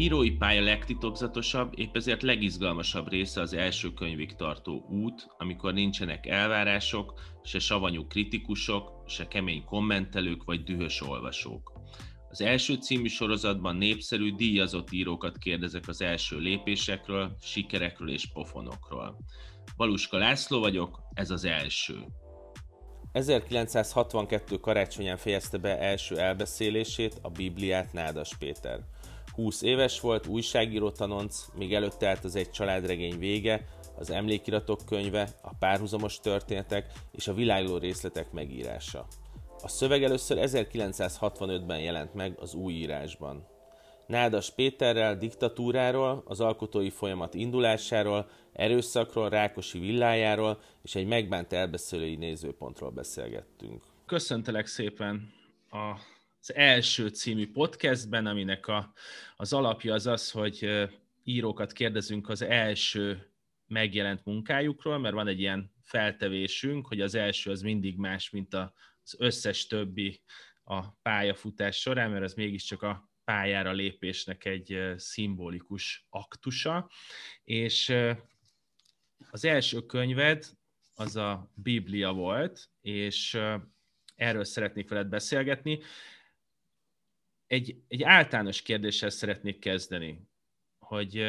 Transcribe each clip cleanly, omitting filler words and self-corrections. Írói pálya legtitokzatosabb, épp ezért legizgalmasabb része az első könyvig tartó út, amikor nincsenek elvárások, se savanyú kritikusok, se kemény kommentelők vagy dühös olvasók. Az első című sorozatban népszerű, díjazott írókat kérdezek az első lépésekről, sikerekről és pofonokról. Baluska László vagyok, ez az első. 1962 karácsonyán fejezte be első elbeszélését, a Bibliát Nádas Péter. 20 éves volt, újságíró tanonc, még előtte állt az Egy családregény vége, az Emlékiratok könyve, a Párhuzamos történetek és a Világló részletek megírása. A szöveg először 1965-ben jelent meg az Új Írásban. Nádas Péterrel diktatúráról, az alkotói folyamat indulásáról, erőszakról, Rákosi villájáról és egy megbánt elbeszélői nézőpontról beszélgettünk. Köszöntelek szépen az első című podcastben, aminek az alapja az, hogy írókat kérdezünk az első megjelent munkájukról, mert van egy ilyen feltevésünk, hogy az első az mindig más, mint az összes többi a pályafutás során, mert ez mégiscsak a pályára lépésnek egy szimbolikus aktusa. És az első könyved az a Biblia volt, és erről szeretnék veled beszélgetni. Egy általános kérdéssel szeretnék kezdeni, hogy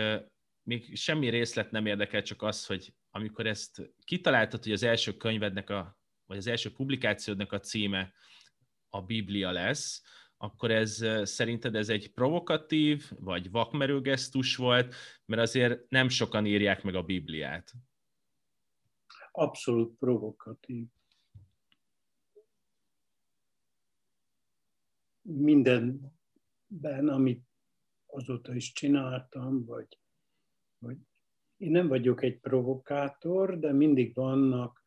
még semmi részlet nem érdekel, csak az, hogy amikor ezt kitaláltad, hogy az első könyvednek, vagy az első publikációdnak a címe a Biblia lesz, akkor ez szerinted ez egy provokatív, vagy vakmerő gesztus volt, mert azért nem sokan írják meg a Bibliát. Abszolút provokatív. Mindenben, amit azóta is csináltam, vagy én nem vagyok egy provokátor, de mindig vannak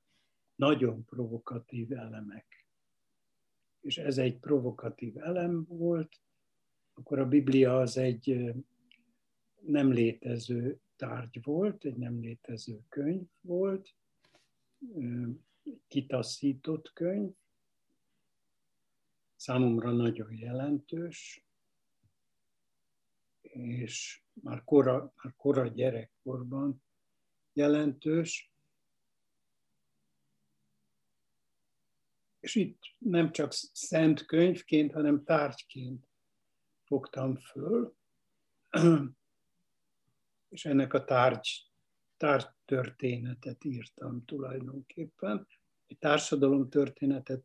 nagyon provokatív elemek. És ez egy provokatív elem volt, akkor a Biblia az egy nem létező tárgy volt, egy nem létező könyv volt, kitaszított könyv, számomra nagyon jelentős, és már kora gyerekkorban jelentős. És itt nem csak szent könyvként, hanem tárgyként fogtam föl, és ennek a tárgytörténetet írtam tulajdonképpen, egy társadalomtörténetet,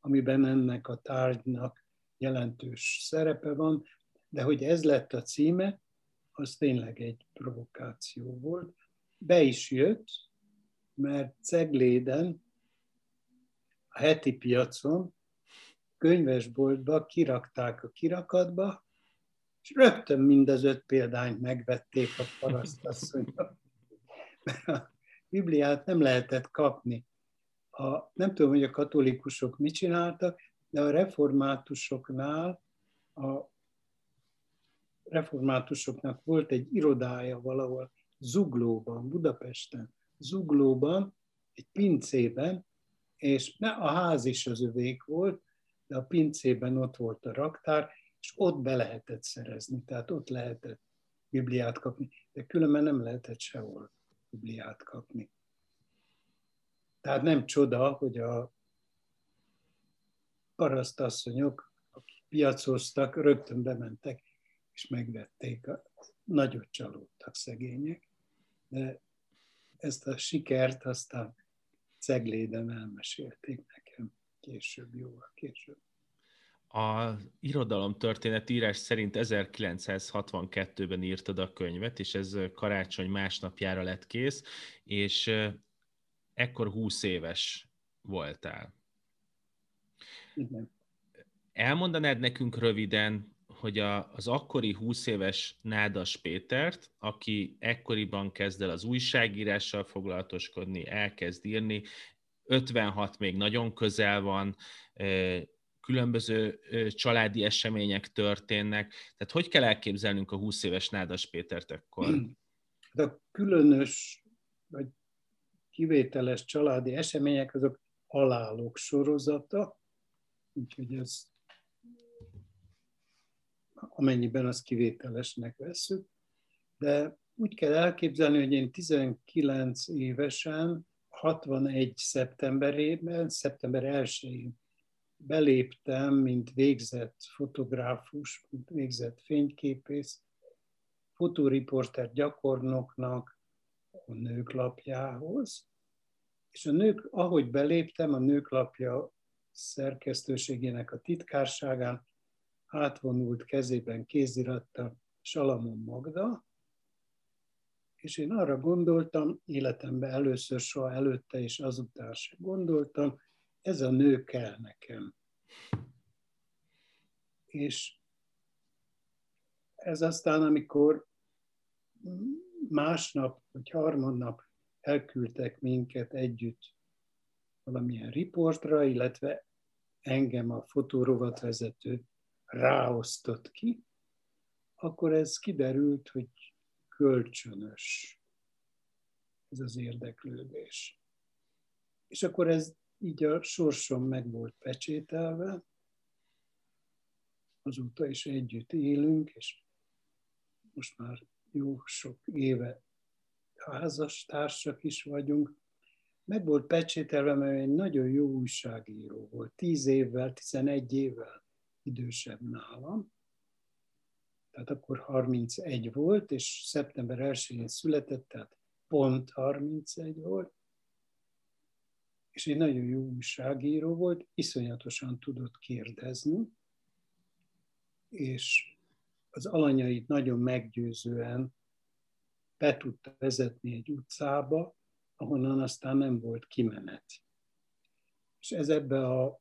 amiben ennek a tárgynak jelentős szerepe van, de hogy ez lett a címe, az tényleg egy provokáció volt. Be is jött, mert Cegléden, a heti piacon, könyvesboltba kirakták a kirakatba, és rögtön mind az 5 példányt megvették a parasztasszonyok. A Bibliát nem lehetett kapni. Nem tudom, hogy a katolikusok mit csináltak, de a reformátusoknál reformátusoknak volt egy irodája valahol Zuglóban, Budapesten, Zuglóban, egy pincében, és a ház is az övék volt, de a pincében ott volt a raktár, és ott be lehetett szerezni, tehát ott lehetett Bibliát kapni, de különben nem lehetett sehol Bibliát kapni. Tehát nem csoda, hogy a parasztasszonyok, akik piacoztak, rögtön bementek, és megvették, nagyot csalódtak szegények, de ezt a sikert aztán Cegléden elmesélték nekem később, jóval később. Az irodalomtörténet írás szerint 1962-ben írtad a könyvet, és ez karácsony másnapjára lett kész, és ekkor 20 éves voltál. Igen. Elmondanád nekünk röviden, hogy az akkori 20 éves Nádas Pétert, aki ekkoriban kezd el az újságírással foglalatoskodni, elkezd írni, 56 még nagyon közel van, különböző családi események történnek. Tehát hogy kell elképzelnünk a 20 éves Nádas Pétert ekkor? De különös, vagy kivételes családi események, azok halálok sorozata, úgyhogy ez amennyiben azt kivételesnek vesszük. De úgy kell elképzelni, hogy én 19 évesen, 61. szeptemberében, szeptember 1-én beléptem, mint végzett fotográfus, mint végzett fényképész, fotóriporter gyakornoknak a Nők Lapjához. És ahogy beléptem, a Nők Lapja szerkesztőségének a titkárságán átvonult kezében kéziratta Salamon Magda, és én arra gondoltam, életemben először, soha előtte és azután sem gondoltam, ez a nő kell nekem. És ez aztán, amikor másnap vagy harmadnap elküldtek minket együtt valamilyen riportra, illetve engem a fotórovatvezető ráosztott ki, akkor ez kiderült, hogy kölcsönös ez az érdeklődés. És akkor ez így a sorsom meg volt pecsételve, azóta is együtt élünk, és most már jó sok éve házastársak is vagyunk. Meg volt pecsételve, mert egy nagyon jó újságíró volt, 11 évvel idősebb nálam. Tehát akkor 31 volt, és szeptember 1-én született, tehát pont 31 volt. És egy nagyon jó újságíró volt, iszonyatosan tudott kérdezni, és az alanyait nagyon meggyőzően be tudta vezetni egy utcába, ahonnan aztán nem volt kimenet. És ez ebbe a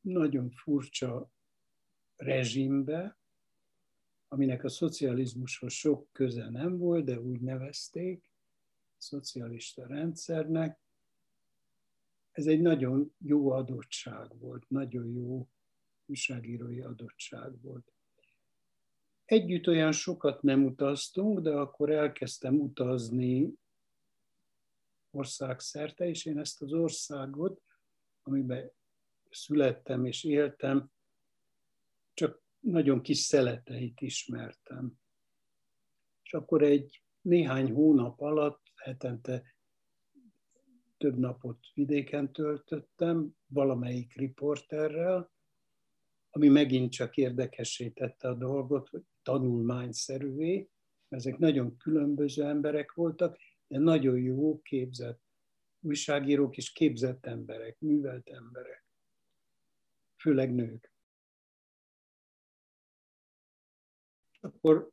nagyon furcsa rezsimbe, aminek a szocializmushoz sok köze nem volt, de úgy nevezték, szocialista rendszernek. Ez egy nagyon jó adottság volt, nagyon jó újságírói adottság volt. Együtt olyan sokat nem utaztunk, de akkor elkezdtem utazni országszerte, és én ezt az országot, amiben születtem és éltem, csak nagyon kis szeleteit ismertem. És akkor egy néhány hónap alatt, hetente több napot vidéken töltöttem, valamelyik riporterrel, ami megint csak érdekessé tette a dolgot, hogy tanulmányszerűvé, ezek nagyon különböző emberek voltak, de nagyon jó képzett újságírók és képzett emberek, művelt emberek, főleg nők. Akkor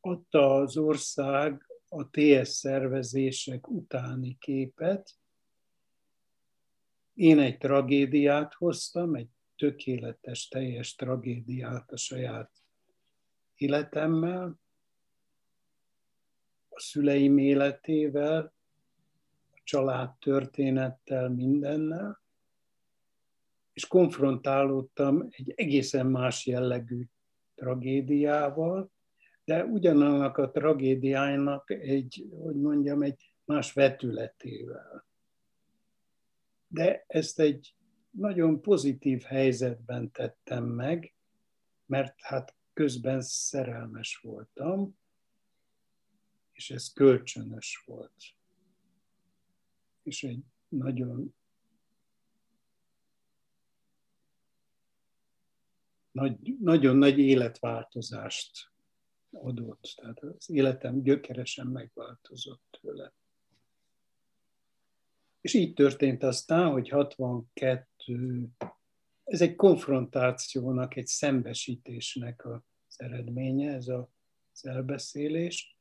adta az ország a TS szervezések utáni képet. Én egy tragédiát hoztam, egy tökéletes, teljes tragédiát a saját életemmel, a szüleim életével, a család történettel, mindennel, és konfrontálódtam egy egészen más jellegű tragédiával, de ugyanannak a tragédiának egy, hogy mondjam, egy más vetületével. De ezt egy nagyon pozitív helyzetben tettem meg, mert hát közben szerelmes voltam, és ez kölcsönös volt. És egy nagyon nagy életváltozást adott. Tehát az életem gyökeresen megváltozott tőle. És így történt aztán, hogy 62, ez egy konfrontációnak, egy szembesítésnek az eredménye, ez az elbeszélés.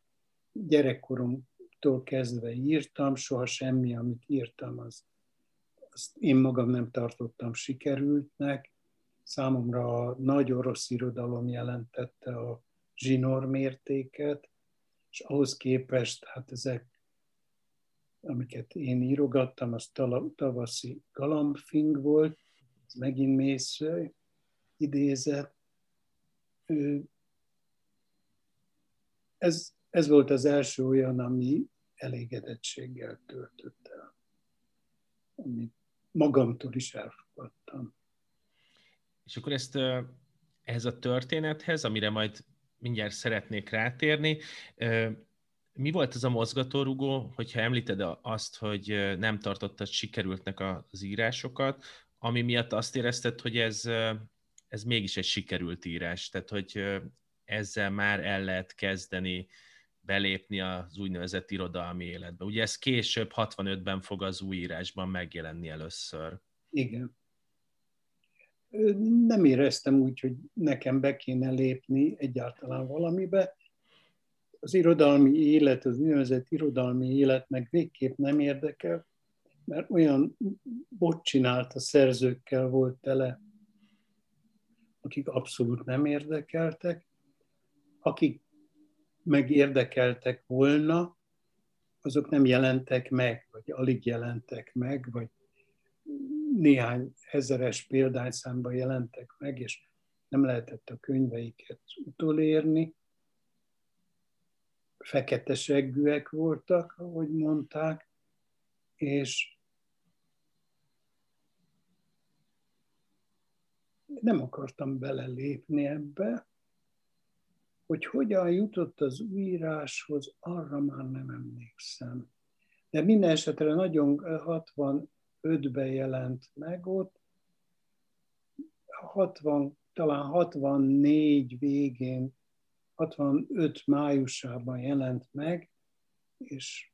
Gyerekkoromtól kezdve írtam, soha semmi, amit írtam, azt én magam nem tartottam sikerültnek. Számomra a nagy orosz irodalom jelentette a zsinórmértéket, és ahhoz képest, hát ezek, amiket én írogattam, az tavaszi galambfing volt, ez megint Mészöly idézet. Ez volt az első olyan, ami elégedettséggel töltött el, amit magamtól is elfogadtam. És akkor ezt ez a történethez, amire majd mindjárt szeretnék rátérni. Mi volt az a mozgatórugó, hogyha említed azt, hogy nem tartottad sikerültnek az írásokat, ami miatt azt érezted, hogy ez mégis egy sikerült írás, tehát hogy ezzel már el lehet kezdeni belépni az úgynevezett irodalmi életbe. Ugye ez később, 65-ben fog az Új Írásban megjelenni először. Igen. Nem éreztem úgy, hogy nekem be kéne lépni egyáltalán valamibe. Az irodalmi élet, az úgynevezett irodalmi élet meg végképp nem érdekel, mert olyan botcsinált a szerzőkkel volt tele, akik abszolút nem érdekeltek, akik megérdekeltek volna, azok nem jelentek meg, vagy alig jelentek meg, vagy néhány ezeres példányszámban jelentek meg, és nem lehetett a könyveiket utolérni. Feketeseggűek voltak, ahogy mondták, és nem akartam belelépni ebbe, hogy hogyan jutott az Új Íráshoz, arra már nem emlékszem. De minden esetre nagyon 65-ben jelent meg ott, 64 végén, 65 májusában jelent meg, és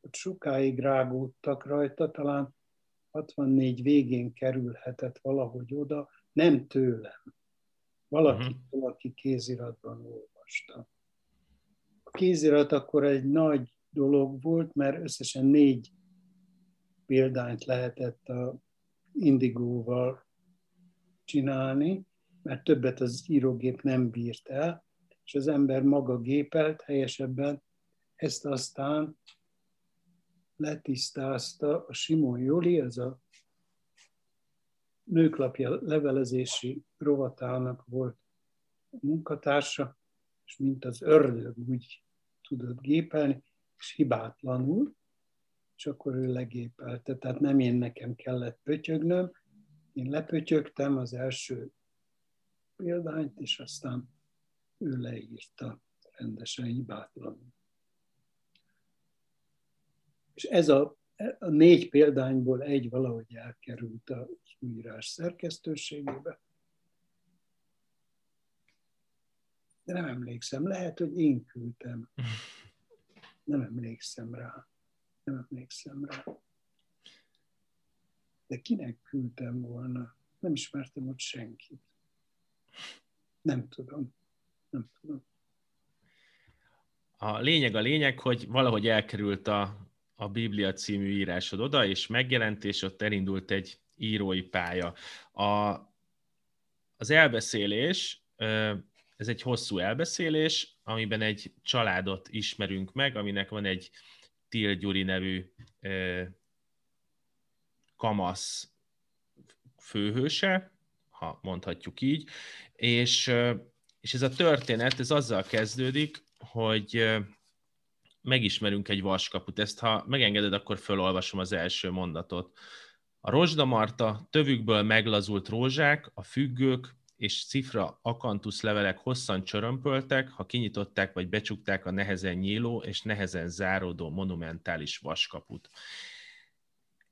ott sokáig rágódtak rajta, talán 64 végén kerülhetett valahogy oda, nem tőlem. Valakitől, aki kéziratban olvasta. A kézirat akkor egy nagy dolog volt, mert összesen 4 példányt lehetett a indigóval csinálni, mert többet az írógép nem bírt el, és az ember maga gépelt helyesebben, ezt aztán letisztázta a Simon Joli, ez a Nők Lapja levelezési rovatának volt munkatársa, és mint az ördög úgy tudott gépelni, és hibátlanul, és akkor ő legépelte. Tehát nem nekem kellett pötyögnöm, én lepötyögtem az első példányt, és aztán ő leírta rendesen hibátlanul. És ez a 4 példányból egy valahogy elkerült az Új Írás szerkesztőségébe. De nem emlékszem, lehet, hogy én küldtem. Nem emlékszem rá. De kinek küldtem volna? Nem ismertem ott senkit. Nem tudom. A lényeg, hogy valahogy elkerült a Biblia című írásod oda, és megjelent, és ott elindult egy írói pálya. Az elbeszélés, ez egy hosszú elbeszélés, amiben egy családot ismerünk meg, aminek van egy Till Gyuri nevű kamasz főhőse, ha mondhatjuk így, és ez a történet, ez azzal kezdődik, hogy megismerünk egy vaskaput. Ezt, ha megengeded, akkor fölolvasom az első mondatot. A rozsdamarta, tövükből meglazult rózsák, a függők és cifra akantuszlevelek hosszan csörömpöltek, ha kinyitották vagy becsukták a nehezen nyíló és nehezen záródó monumentális vaskaput.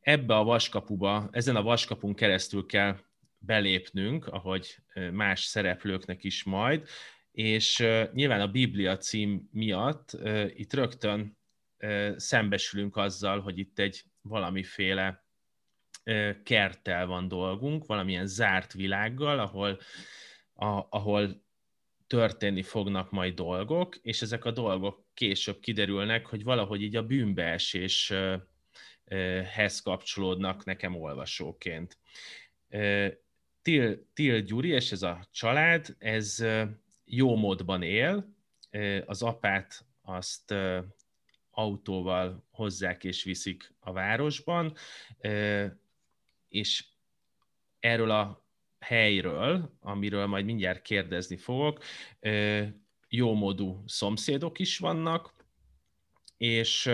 Ebbe a vaskapuba, ezen a vaskapun keresztül kell belépnünk, ahogy más szereplőknek is majd, és nyilván a Biblia cím miatt itt rögtön szembesülünk azzal, hogy itt egy valamiféle kerttel van dolgunk, valamilyen zárt világgal, ahol történni fognak majd dolgok, és ezek a dolgok később kiderülnek, hogy valahogy így a bűnbeeséshez kapcsolódnak nekem olvasóként. Till Gyuri, és ez a család, ez jó módban él, az apát azt autóval hozzák és viszik a városban, és erről a helyről, amiről majd mindjárt kérdezni fogok, jómódú szomszédok is vannak, és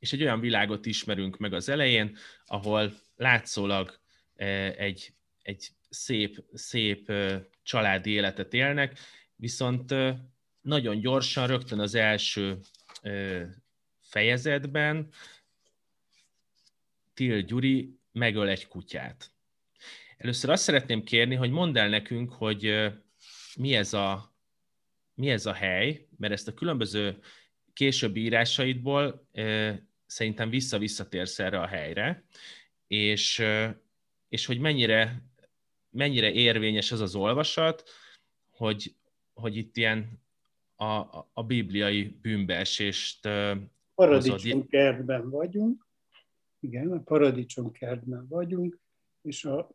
egy olyan világot ismerünk meg az elején, ahol látszólag egy egy szép családi életet élnek, viszont nagyon gyorsan, rögtön az első fejezetben Till Gyuri megöl egy kutyát. Először azt szeretném kérni, hogy mondd el nekünk, hogy mi ez a hely, mert ezt a különböző későbbi írásaidból szerintem visszatérsz erre a helyre, és hogy mennyire érvényes az az olvasat, hogy itt ilyen a bibliai bűnbeesést... Paradicsomkertben vagyunk, igen, a paradicsomkertben vagyunk, és a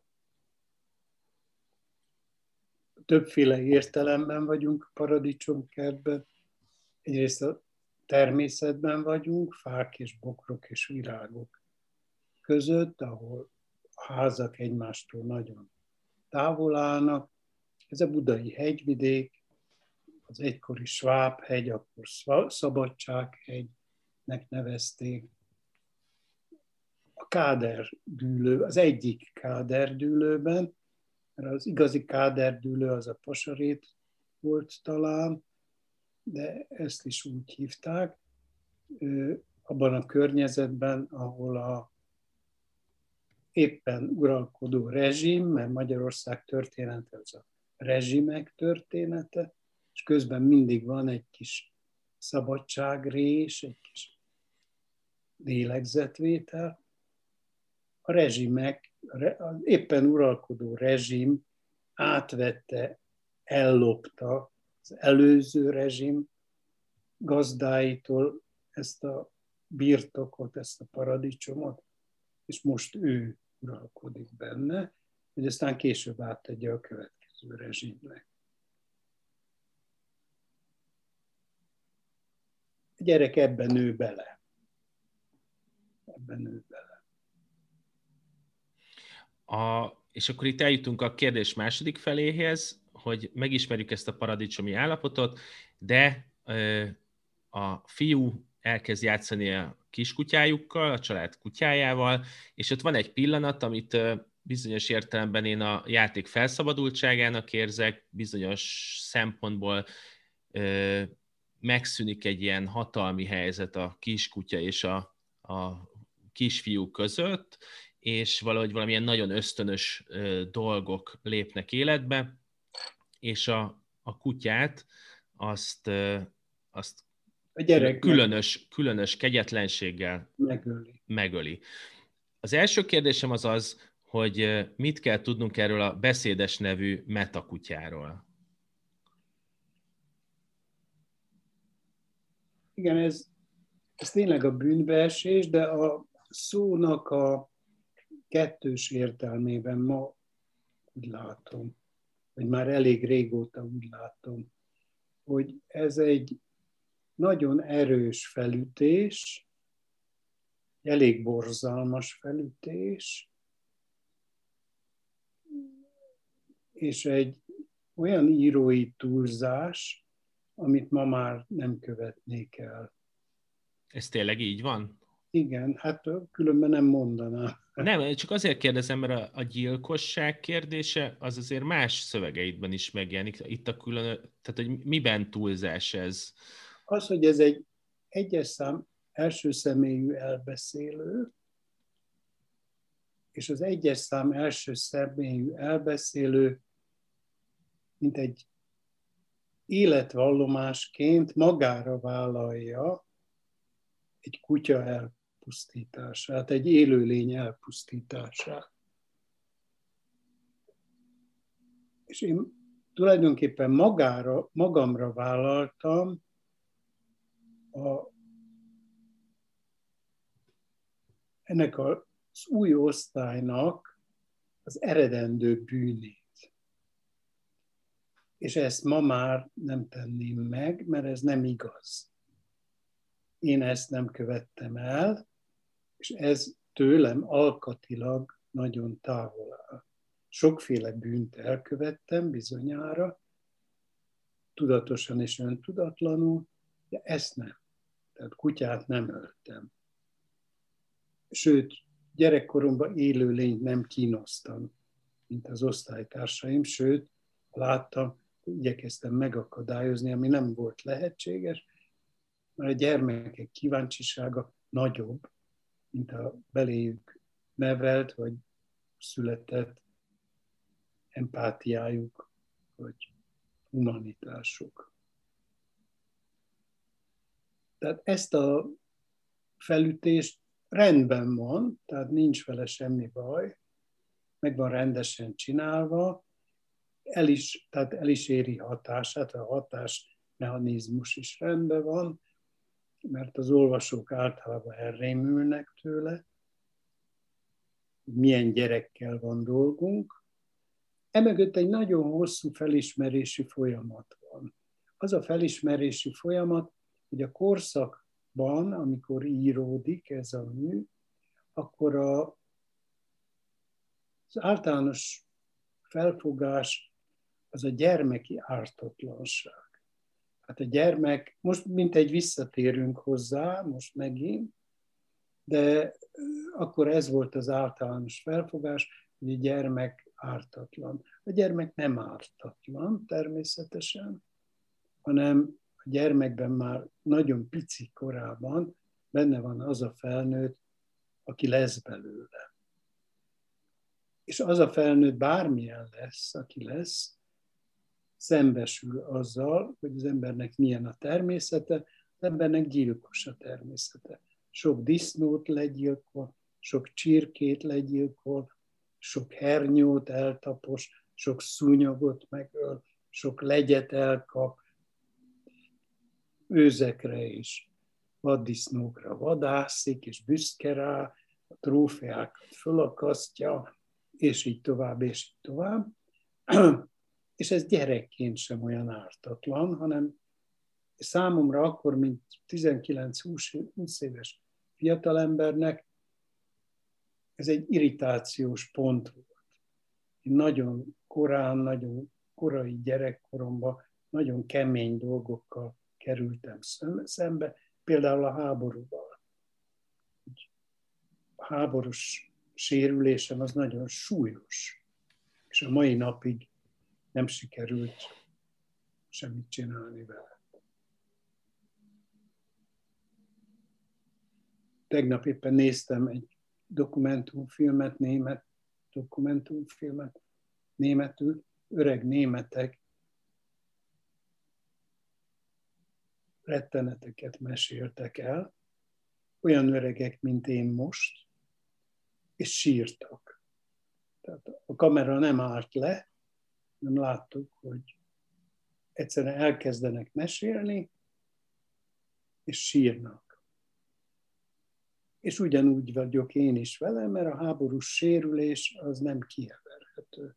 többféle értelemben vagyunk a paradicsomkertben. Egyrészt a természetben vagyunk, fák és bokrok és virágok között, ahol a házak egymástól nagyon távol állnak. Ez a budai hegyvidék, az egykori Sváb-hegy, akkor Szabadság-hegynek nevezték. A káderdűlő, az egyik káderdűlőben, mert az igazi káderdűlő az a Pasarét volt talán, de ezt is úgy hívták, abban a környezetben, ahol éppen uralkodó rezsim, mert Magyarország története az a rezsimek története, és közben mindig van egy kis szabadságrés, egy kis lélegzetvétel. A rezsimek, az éppen uralkodó rezsim átvette, ellopta az előző rezsim gazdáitól ezt a birtokot, ezt a paradicsomot, és most ő uralkodik benne, hogy aztán később átadja a következő rezsimnek. A gyerek ebben nő bele. És akkor itt eljutunk a kérdés második feléhez, hogy megismerjük ezt a paradicsomi állapotot, de a fiú elkezd játszani a kiskutyájukkal, a család kutyájával, és ott van egy pillanat, amit bizonyos értelemben én a játék felszabadultságának érzek, bizonyos szempontból megszűnik egy ilyen hatalmi helyzet a kiskutya és a kisfiú között, és valahogy valamilyen nagyon ösztönös dolgok lépnek életbe, és a kutyát azt a gyerek különös kegyetlenséggel megöli. Az első kérdésem az, hogy mit kell tudnunk erről a beszédes nevű metakutyáról? Igen, ez tényleg a bűnbeesés, de a szónak a kettős értelmében ma úgy látom, vagy már elég régóta úgy látom, hogy ez egy nagyon erős felütés, elég borzalmas felütés, és egy olyan írói túlzás, amit ma már nem követnék el. Ez tényleg így van? Igen, hát különben nem mondanám. Nem, csak azért kérdezem, mert a gyilkosság kérdése az azért más szövegeidben is megjelenik. Itt a tehát hogy miben túlzás ez? Az, hogy ez egy egyes szám első személyű elbeszélő, és az egyes szám első személyű elbeszélő, mint egy életvallomásként magára vállalja egy kutya elpusztítását, egy élőlény elpusztítását. És én tulajdonképpen magamra vállaltam ennek az új osztálynak az eredendő bűnét. És ezt ma már nem tenném meg, mert ez nem igaz. Én ezt nem követtem el, és ez tőlem alkatilag nagyon távol áll. Sokféle bűnt elkövettem bizonyára, tudatosan és öntudatlanul, de ezt nem. Tehát kutyát nem öltem. Sőt, gyerekkoromban élőlényt nem kínoztam. mint az osztálytársaim, sőt, láttam, igyekeztem megakadályozni, ami nem volt lehetséges, mert a gyermekek kíváncsisága nagyobb, mint a beléjük nevelt, vagy született empátiájuk, vagy humanitásuk. Tehát ezt a felütést rendben van, tehát nincs vele semmi baj, meg van rendesen csinálva, tehát el is éri hatását, a hatásmechanizmus is rendben van, mert az olvasók általában elrémülnek tőle, milyen gyerekkel van dolgunk. Emögött egy nagyon hosszú felismerési folyamat van. Az a felismerési folyamat, hogy a korszakban, amikor íródik ez a mű, akkor az általános felfogás az a gyermeki ártatlanság. Hát a gyermek, most mintegy visszatérünk hozzá, most megint, de akkor ez volt az általános felfogás, hogy a gyermek ártatlan. A gyermek nem ártatlan természetesen, hanem a gyermekben már nagyon pici korában benne van az a felnőtt, aki lesz belőle. És az a felnőtt bármilyen lesz, aki lesz, szembesül azzal, hogy az embernek milyen a természete, az embernek gyilkos a természete. Sok disznót legyilkol, sok csirkét legyilkol, sok hernyót eltapos, sok szúnyogot megöl, sok legyet elkap, őzekre és vaddisznókra vadászik, és büszke rá, a trófeákat fölakasztja, és így tovább, és így tovább. És ez gyerekként sem olyan ártatlan, hanem számomra akkor, mint 19-20 éves fiatalembernek, ez egy irritációs pont volt. Én nagyon korán, nagyon korai gyerekkoromban nagyon kemény dolgokkal kerültem szembe, például a háborúval. A háborús sérülésem az nagyon súlyos, és a mai napig nem sikerült semmit csinálni vele. Tegnap éppen néztem egy dokumentumfilmet, német dokumentumfilmet, németül, öreg németek retteneteket meséltek el, olyan öregek, mint én most, és sírtak. Tehát a kamera nem állt le, nem láttuk, hogy egyszerűen elkezdenek mesélni, és sírnak. És ugyanúgy vagyok én is vele, mert a háborús sérülés az nem kiheverhető.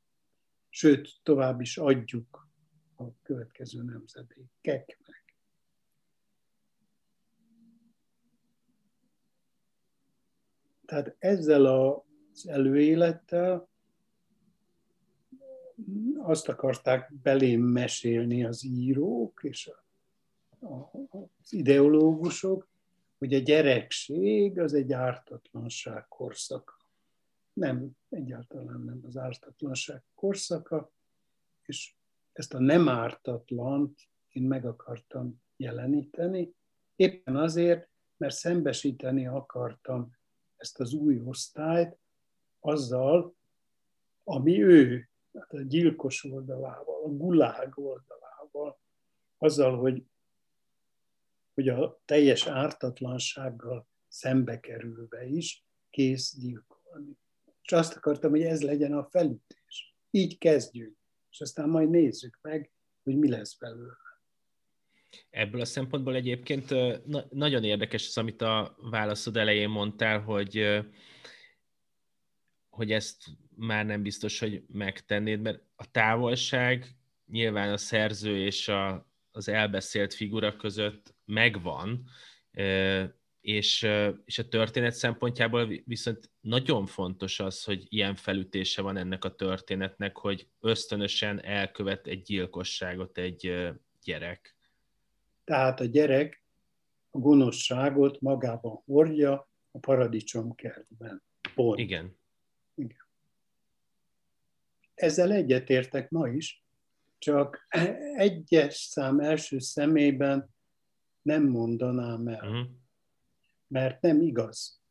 Sőt, tovább is adjuk a következő nemzedékeknek. Tehát ezzel az előélettel azt akarták belém mesélni az írók és az ideológusok, hogy a gyerekség az egy ártatlanság korszaka. Nem, egyáltalán nem az ártatlanság korszaka, és ezt a nem ártatlant én meg akartam jeleníteni, éppen azért, mert szembesíteni akartam ezt az új osztályt azzal, ami ő, a gyilkos oldalával, a gulág oldalával, azzal, hogy a teljes ártatlansággal szembe kerülve is kész gyilkolni. És azt akartam, hogy ez legyen a felütés. Így kezdjünk, és aztán majd nézzük meg, hogy mi lesz belőle. Ebből a szempontból egyébként nagyon érdekes az, amit a válaszod elején mondtál, hogy ezt már nem biztos, hogy megtennéd, mert a távolság nyilván a szerző és az elbeszélt figura között megvan, és a történet szempontjából viszont nagyon fontos az, hogy ilyen felütése van ennek a történetnek, hogy ösztönösen elkövet egy gyilkosságot egy gyerek. Tehát a gyerek a gonoszságot magában hordja a paradicsomkertben. Pont. Igen. Ezzel egyetértek ma is, csak egyes szám első személyben nem mondanám el, mert nem igaz.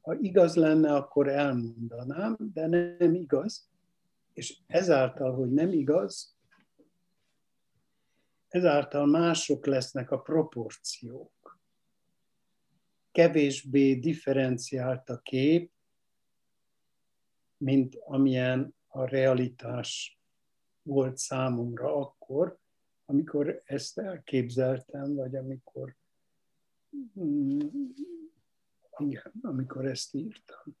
Ha igaz lenne, akkor elmondanám, de nem igaz, és ezáltal, hogy nem igaz, ezáltal mások lesznek a proporciók. Kevésbé differenciált a kép, mint amilyen a realitás volt számomra akkor, amikor ezt elképzeltem, vagy amikor, igen, amikor ezt írtam.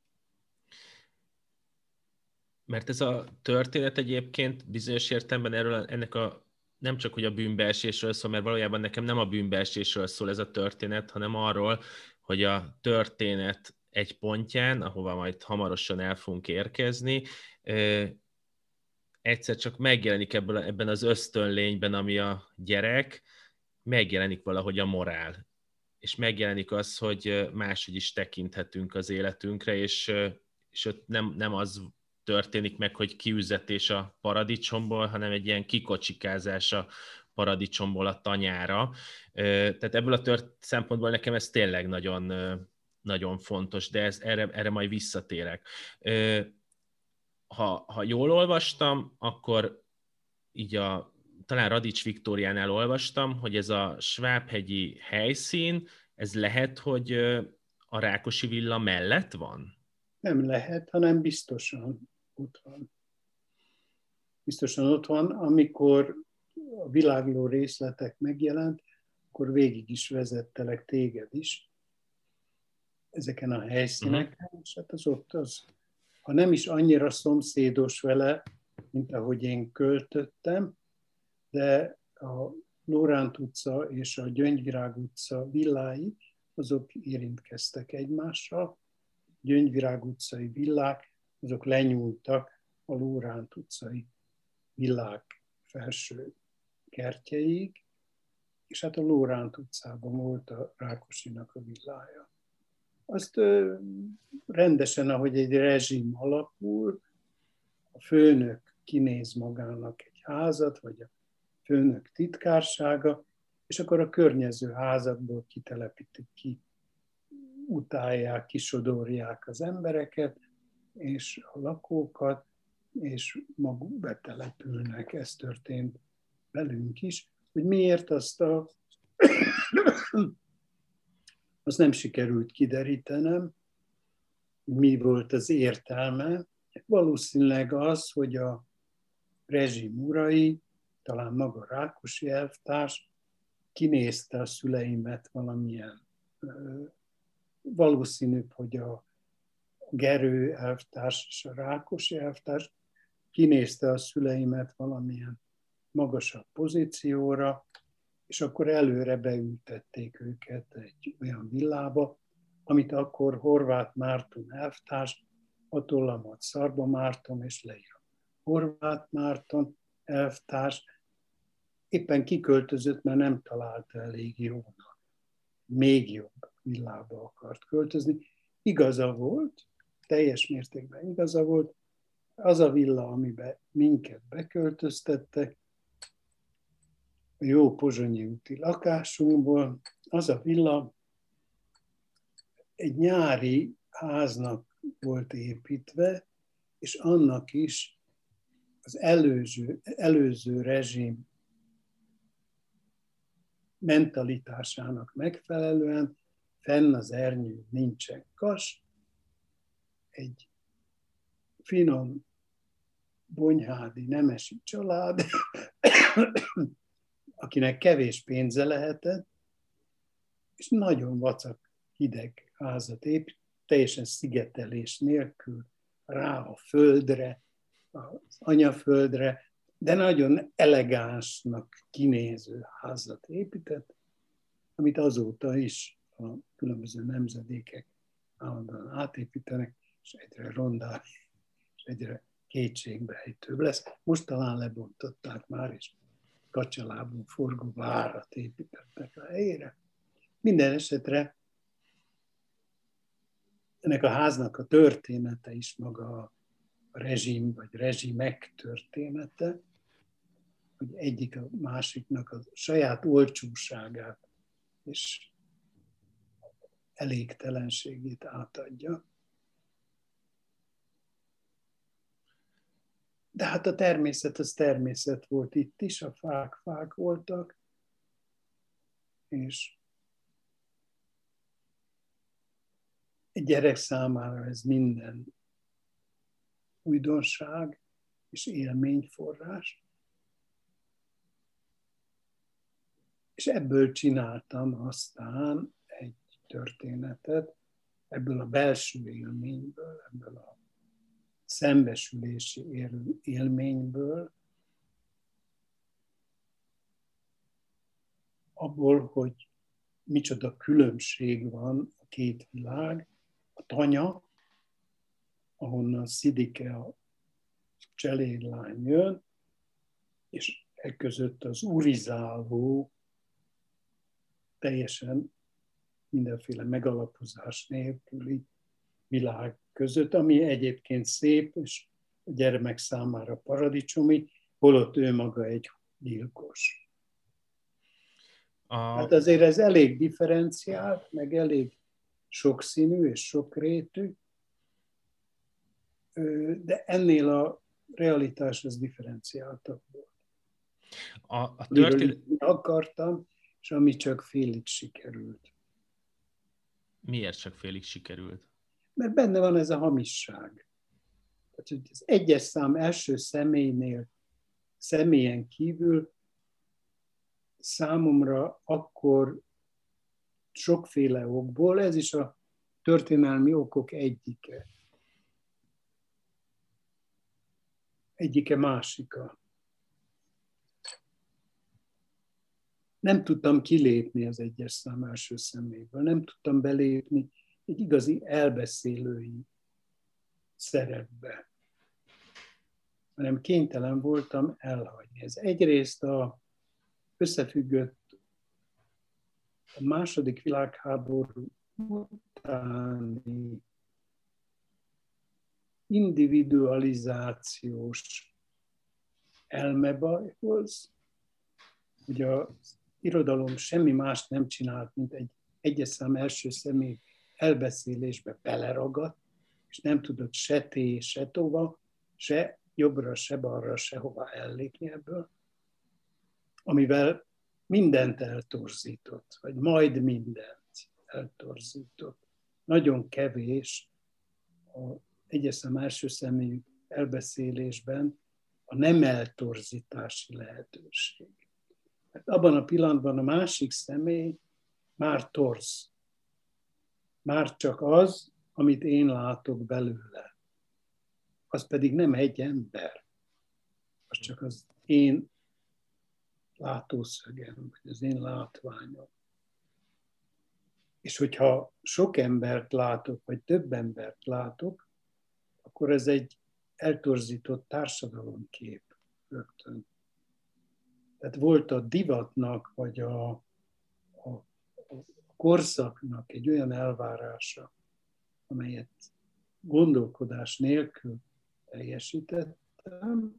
Mert ez a történet egyébként bizonyos értelemben erről, ennek a nem csak hogy a bűnbeesésről szól, mert valójában nekem nem a bűnbeesésről szól ez a történet, hanem arról, hogy a történet egy pontján, ahova majd hamarosan el fogunk érkezni, egyszer csak megjelenik ebben az ösztönlényben, ami a gyerek, megjelenik valahogy a morál. És megjelenik az, hogy máshogy is tekinthetünk az életünkre, és ott nem az történik meg, hogy kiüzetés a paradicsomból, hanem egy ilyen kikocsikázás a paradicsomból a tanyára. Tehát ebből a szempontból nekem ez tényleg nagyon, nagyon fontos, de erre majd visszatérek. Ha jól olvastam, akkor így talán Radics Viktóriánál olvastam, hogy ez a svábhegyi helyszín, ez lehet, hogy a Rákosi villa mellett van? Nem lehet, hanem biztosan ott van. Biztosan ott van, amikor a Világló részletek megjelent, akkor végig is vezettelek téged is ezeken a helyszíneken, és hát az ott az, ha nem is annyira szomszédos vele, mint ahogy én költöttem, de a Lóránt utca és a Gyöngyvirág utca villái, azok érintkeztek egymással. Gyöngyvirág utcai villák, azok lenyúltak a Lóránt utcai villák felső kertjeig, és hát a Lóránt utcában volt a Rákosinak a villája. Azt rendesen, ahogy egy rezsim alakul, a főnök kinéz magának egy házat, vagy a főnök titkársága, és akkor a környező házakból kitelepítik ki, utálják, kisodorják az embereket és a lakókat, és maguk betelepülnek. Ez történt velünk is, hogy miért azt azt nem sikerült kiderítenem, mi volt az értelme. Valószínűleg az, hogy a rezsim urai, talán maga Rákosi elvtárs kinézte a szüleimet valamilyen. Valószínűbb, hogy a Gerő elvtárs és a Rákosi elvtárs kinézte a szüleimet valamilyen magasabb pozícióra, és akkor előre beültették őket egy olyan villába, amit akkor Horváth Márton elvtárs, a tollamat Szarva Márton, és leírom. Horváth Márton elvtárs éppen kiköltözött, mert nem találta elég jónak. Még jobb villába akart költözni. Igaza volt, teljes mértékben igaza volt, az a villa, amiben minket beköltöztettek, a jó pozsonyi úti lakásunkból, az a villa egy nyári háznak volt építve, és annak is az előző rezsim mentalitásának megfelelően fenn az ernyő, nincsen kas, egy finom bonyhádi nemesi család, akinek kevés pénze lehetett, és nagyon vacak hideg házat épít, teljesen szigetelés nélkül, rá a földre, az anyaföldre, de nagyon elegánsnak kinéző házat épített, amit azóta is a különböző nemzedékek állandóan átépítenek, és egyre rondább, és egyre kétségbejtőbb lesz. Most talán lebontották már, és kacsalábon forgó várat építettek a helyére. Minden esetre ennek a háznak a története is maga a a rezsim vagy rezsimek története, hogy egyik a másiknak a saját olcsúságát és elégtelenségét átadja. De hát a természet, az természet volt itt is, a fák voltak, és egy gyerek számára ez minden újdonság és élményforrás. És ebből csináltam aztán egy történetet, ebből a belső élményből, ebből a szembesülési élményből, abból, hogy micsoda különbség van a két világ, a tanya, ahonnan Szidike a cselédlány jön, és e között az urizáló, teljesen mindenféle megalapozás nélküli világ között, ami egyébként szép, és a gyermek számára paradicsomi, holott ő maga egy gyilkos. Hát azért ez elég differenciált, meg elég sokszínű és sokrétű, de ennél a realitás az differenciáltabb volt. A történet... akartam, és ami csak félig sikerült. Miért csak félig sikerült? Mert benne van ez a hamisság. Tehát, hogy az egyes szám első személyen kívül számomra akkor sokféle okból, ez is a történelmi okok egyike. Másika. Nem tudtam kilépni az egyes szám első személyből, nem tudtam belépni egy igazi elbeszélői szerepbe, hanem kénytelen voltam elhagyni. Ez egyrészt összefüggött a második világháború utáni individualizációs elmebajhoz, hogy az irodalom semmi más nem csinált, mint egy egyes szám első személy elbeszélésbe beleragadt, és nem tudott se té, se tova, se jobbra, se balra, sehova ellépni ebből, amivel mindent eltorzított, vagy majd mindent eltorzított. Nagyon kevés az egyes szám első személyű elbeszélésben a nem eltorzítási lehetőség. Hát abban a pillanatban a másik személy már torz. Már csak az, amit én látok belőle. Az pedig nem egy ember. Az csak az én látószögem, vagy az én látványom. És hogyha sok embert látok, vagy több embert látok, akkor ez egy eltorzított társadalomkép rögtön. Tehát volt a divatnak, vagy a korszaknak egy olyan elvárása, amelyet gondolkodás nélkül teljesítettem.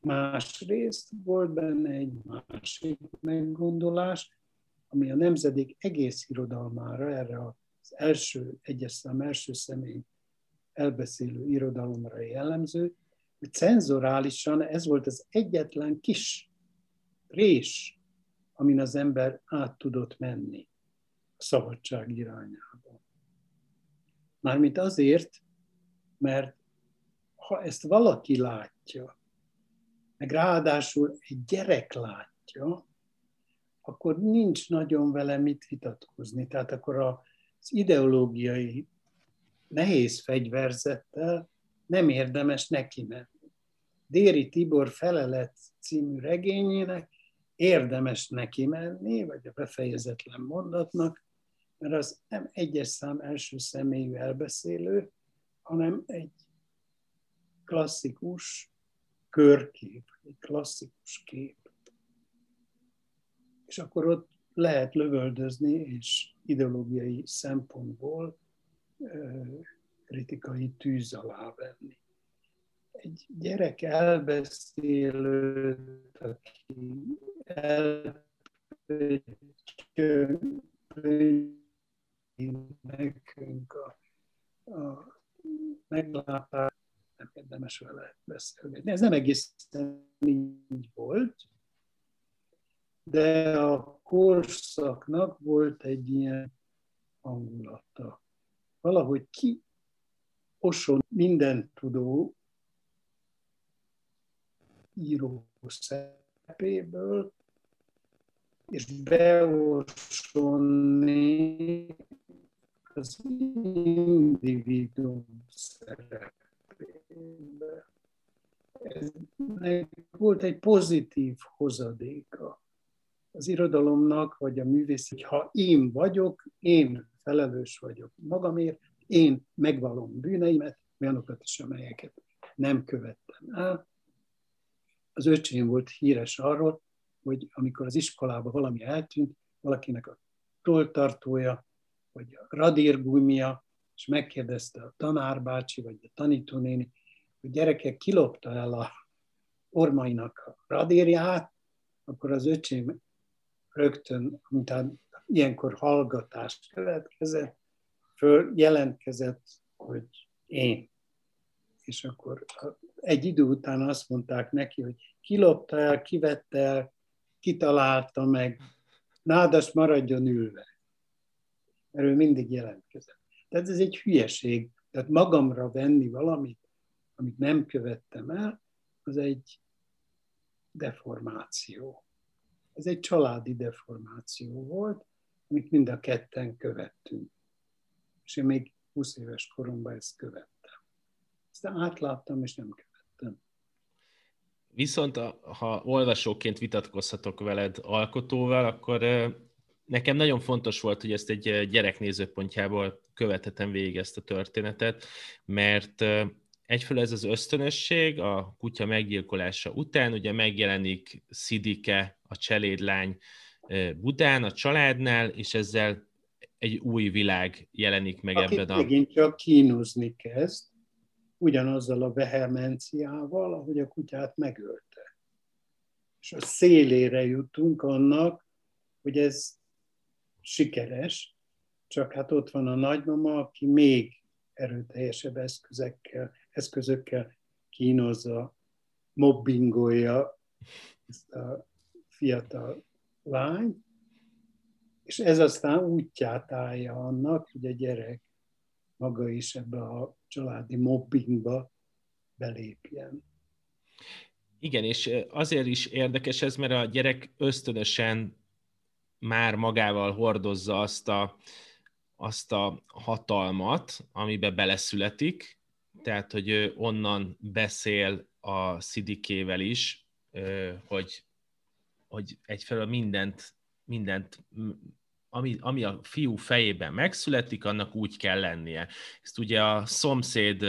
Másrészt volt benne egy másik meggondolás, ami a nemzedék egész irodalmára, erre az egyes szám első személy elbeszélő irodalomra jellemző, hogy cenzorálisan ez volt az egyetlen kis rés, amin az ember át tudott menni a szabadság irányába. Mármint azért, mert ha ezt valaki látja, meg ráadásul egy gyerek látja, akkor nincs nagyon vele mit vitatkozni. Tehát akkor az ideológiai nehéz fegyverzettel nem érdemes neki menni. Déri Tibor Felelet című regényének érdemes neki menni, vagy a befejezetlen mondatnak, mert az nem egyes szám első személyű elbeszélő, hanem egy klasszikus körkép, egy klasszikus kép. És akkor ott lehet lövöldözni, és ideológiai szempontból kritikai tűz alá venni. egy gyerek elbeszélőt, aki nekünk a meglátás, nem érdemes vele beszélgetni. Ez nem egészen így volt, de a korszaknak volt egy ilyen hangulata. Valahogy ki oson minden tudó író szerepéből, és beosonni az individuum szerepébe. Ennek volt egy pozitív hozadéka az irodalomnak, vagy a művészet, ha én vagyok, én felelős vagyok magamért, én megvallom bűneimet, olyanokat is, amelyeket nem követtem el. Az öcsém volt híres arról, hogy amikor az iskolában valami eltűnt, valakinek a tolltartója, vagy a radírgumia, és megkérdezte a tanárbácsi, vagy a tanítónéni, hogy gyerekek, kilopta el a ormainak a radírját, akkor az öcsém rögtön, amintán ilyenkor hallgatást következett, jelentkezett, hogy én. És akkor egy idő után azt mondták neki, hogy kilopta el, kivette el, kitalálta meg, Nádas maradjon ülve. Erről mindig jelentkezett. Tehát ez egy hülyeség. Tehát magamra venni valamit, amit nem követtem el, az egy deformáció. Ez egy családi deformáció volt, amit mind a ketten követtünk. És én még 20 éves koromban ezt követtem. Aztán átláttam, és nem követtem. Viszont ha olvasóként vitatkozhatok veled alkotóval, akkor nekem nagyon fontos volt, hogy ezt egy gyerek nézőpontjából követhetem végig ezt a történetet, mert egyfelől ez az ösztönösség, a kutya meggyilkolása után, ugye megjelenik Szidike, a cselédlány Budán, a családnál, és ezzel egy új világ jelenik meg akit ebben a... megint csak kínozni kezd, ugyanazzal a vehemenciával, ahogy a kutyát megölte. És a szélére jutunk annak, hogy ez sikeres, csak hát ott van a nagymama, aki még erőteljesebb eszközökkel kínozza, mobbingolja ezt a fiatal lányt, és ez aztán útját állja annak, hogy a gyerek maga is ebbe a családi mobbingba belépjen. Igen, és azért is érdekes ez, mert a gyerek ösztönösen már magával hordozza azt a hatalmat, amibe beleszületik, tehát, hogy ő onnan beszél a Szidikével is, hogy egyfelől mindent ami a fiú fejében megszületik, annak úgy kell lennie. Ezt ugye a szomszéd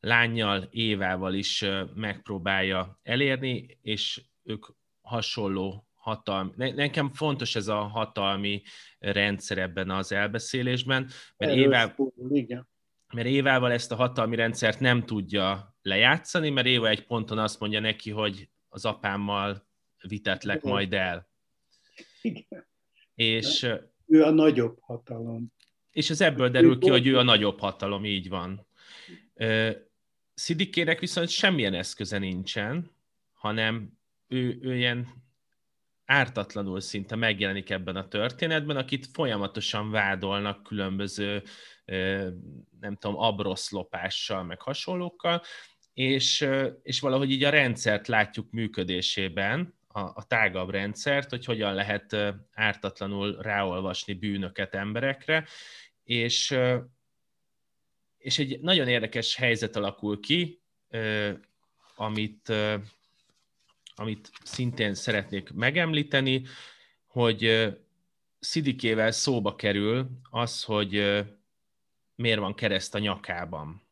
lányjal, Évával is megpróbálja elérni, és ők hasonló hatalmi... Nekem fontos ez a hatalmi rendszer ebben az elbeszélésben, mert Évával ezt a hatalmi rendszert nem tudja lejátszani, mert Éva egy ponton azt mondja neki, hogy az apámmal vitetlek majd el. Igen. És ő a nagyobb hatalom. És ez ebből derül ki, hogy ő a nagyobb hatalom, így van. Szidikének viszont semmilyen eszköze nincsen, hanem ő ilyen ártatlanul szinte megjelenik ebben a történetben, akit folyamatosan vádolnak különböző, nem tudom, abroszlopással, meg hasonlókkal, és valahogy így a rendszert látjuk működésében, a tágabb rendszert, hogy hogyan lehet ártatlanul ráolvasni bűnöket emberekre, és egy nagyon érdekes helyzet alakul ki, amit szintén szeretnék megemlíteni, hogy Szidikével szóba kerül az, hogy miért van kereszt a nyakában.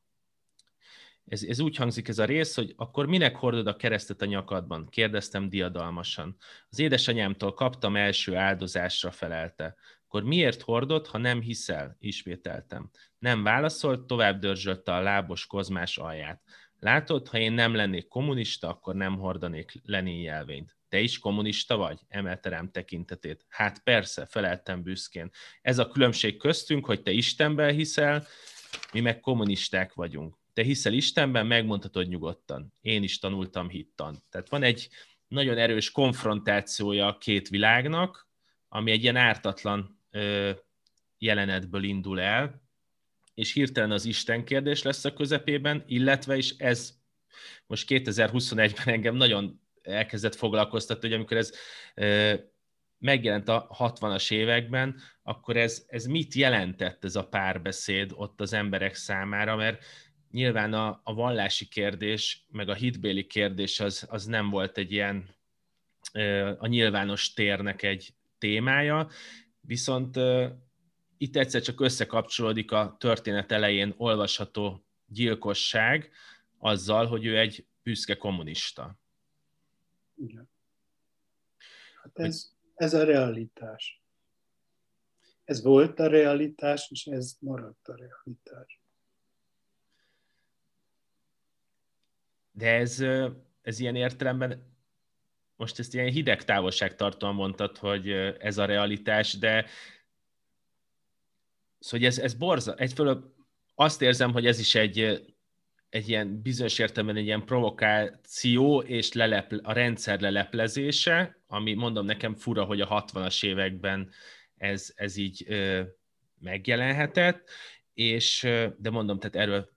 Ez úgy hangzik ez a rész, hogy akkor minek hordod a keresztet a nyakadban? Kérdeztem diadalmasan. Az édesanyámtól kaptam, első áldozásra felelte. Akkor miért hordod, ha nem hiszel? Ismételtem. Nem válaszolt, tovább dörzsölte a lábos kozmás alját. Látod, ha én nem lennék kommunista, akkor nem hordanék Lenin jelvényt. Te is kommunista vagy? Emelte rám tekintetét. Hát persze, feleltem büszkén. Ez a különbség köztünk, hogy te Istenben hiszel, mi meg kommunisták vagyunk. Te hiszel Istenben, megmondhatod nyugodtan. Én is tanultam hittan. Tehát van egy nagyon erős konfrontációja a két világnak, ami egy ilyen ártatlan jelenetből indul el, és hirtelen az Isten kérdés lesz a közepében, illetve is ez most 2021-ben engem nagyon elkezdett foglalkoztatni, hogy amikor ez megjelent a 60-as években, akkor ez mit jelentett ez a párbeszéd ott az emberek számára, mert nyilván a vallási kérdés, meg a hitbéli kérdés az nem volt egy ilyen a nyilvános térnek egy témája, viszont itt egyszer csak összekapcsolódik a történet elején olvasható gyilkosság azzal, hogy ő egy büszke kommunista. Igen. Hát ez a realitás. Ez volt a realitás, és ez maradt a realitás. De ez ilyen értelemben, most ezt ilyen hideg távolságtartóan mondtad, hogy ez a realitás, de szóval ez borzalmas. Egyfelől azt érzem, hogy ez is egy ilyen bizonyos értelemben egy ilyen provokáció és a rendszer leleplezése, ami mondom nekem fura, hogy a 60-as években ez így megjelenhetett, és de mondom, tehát erről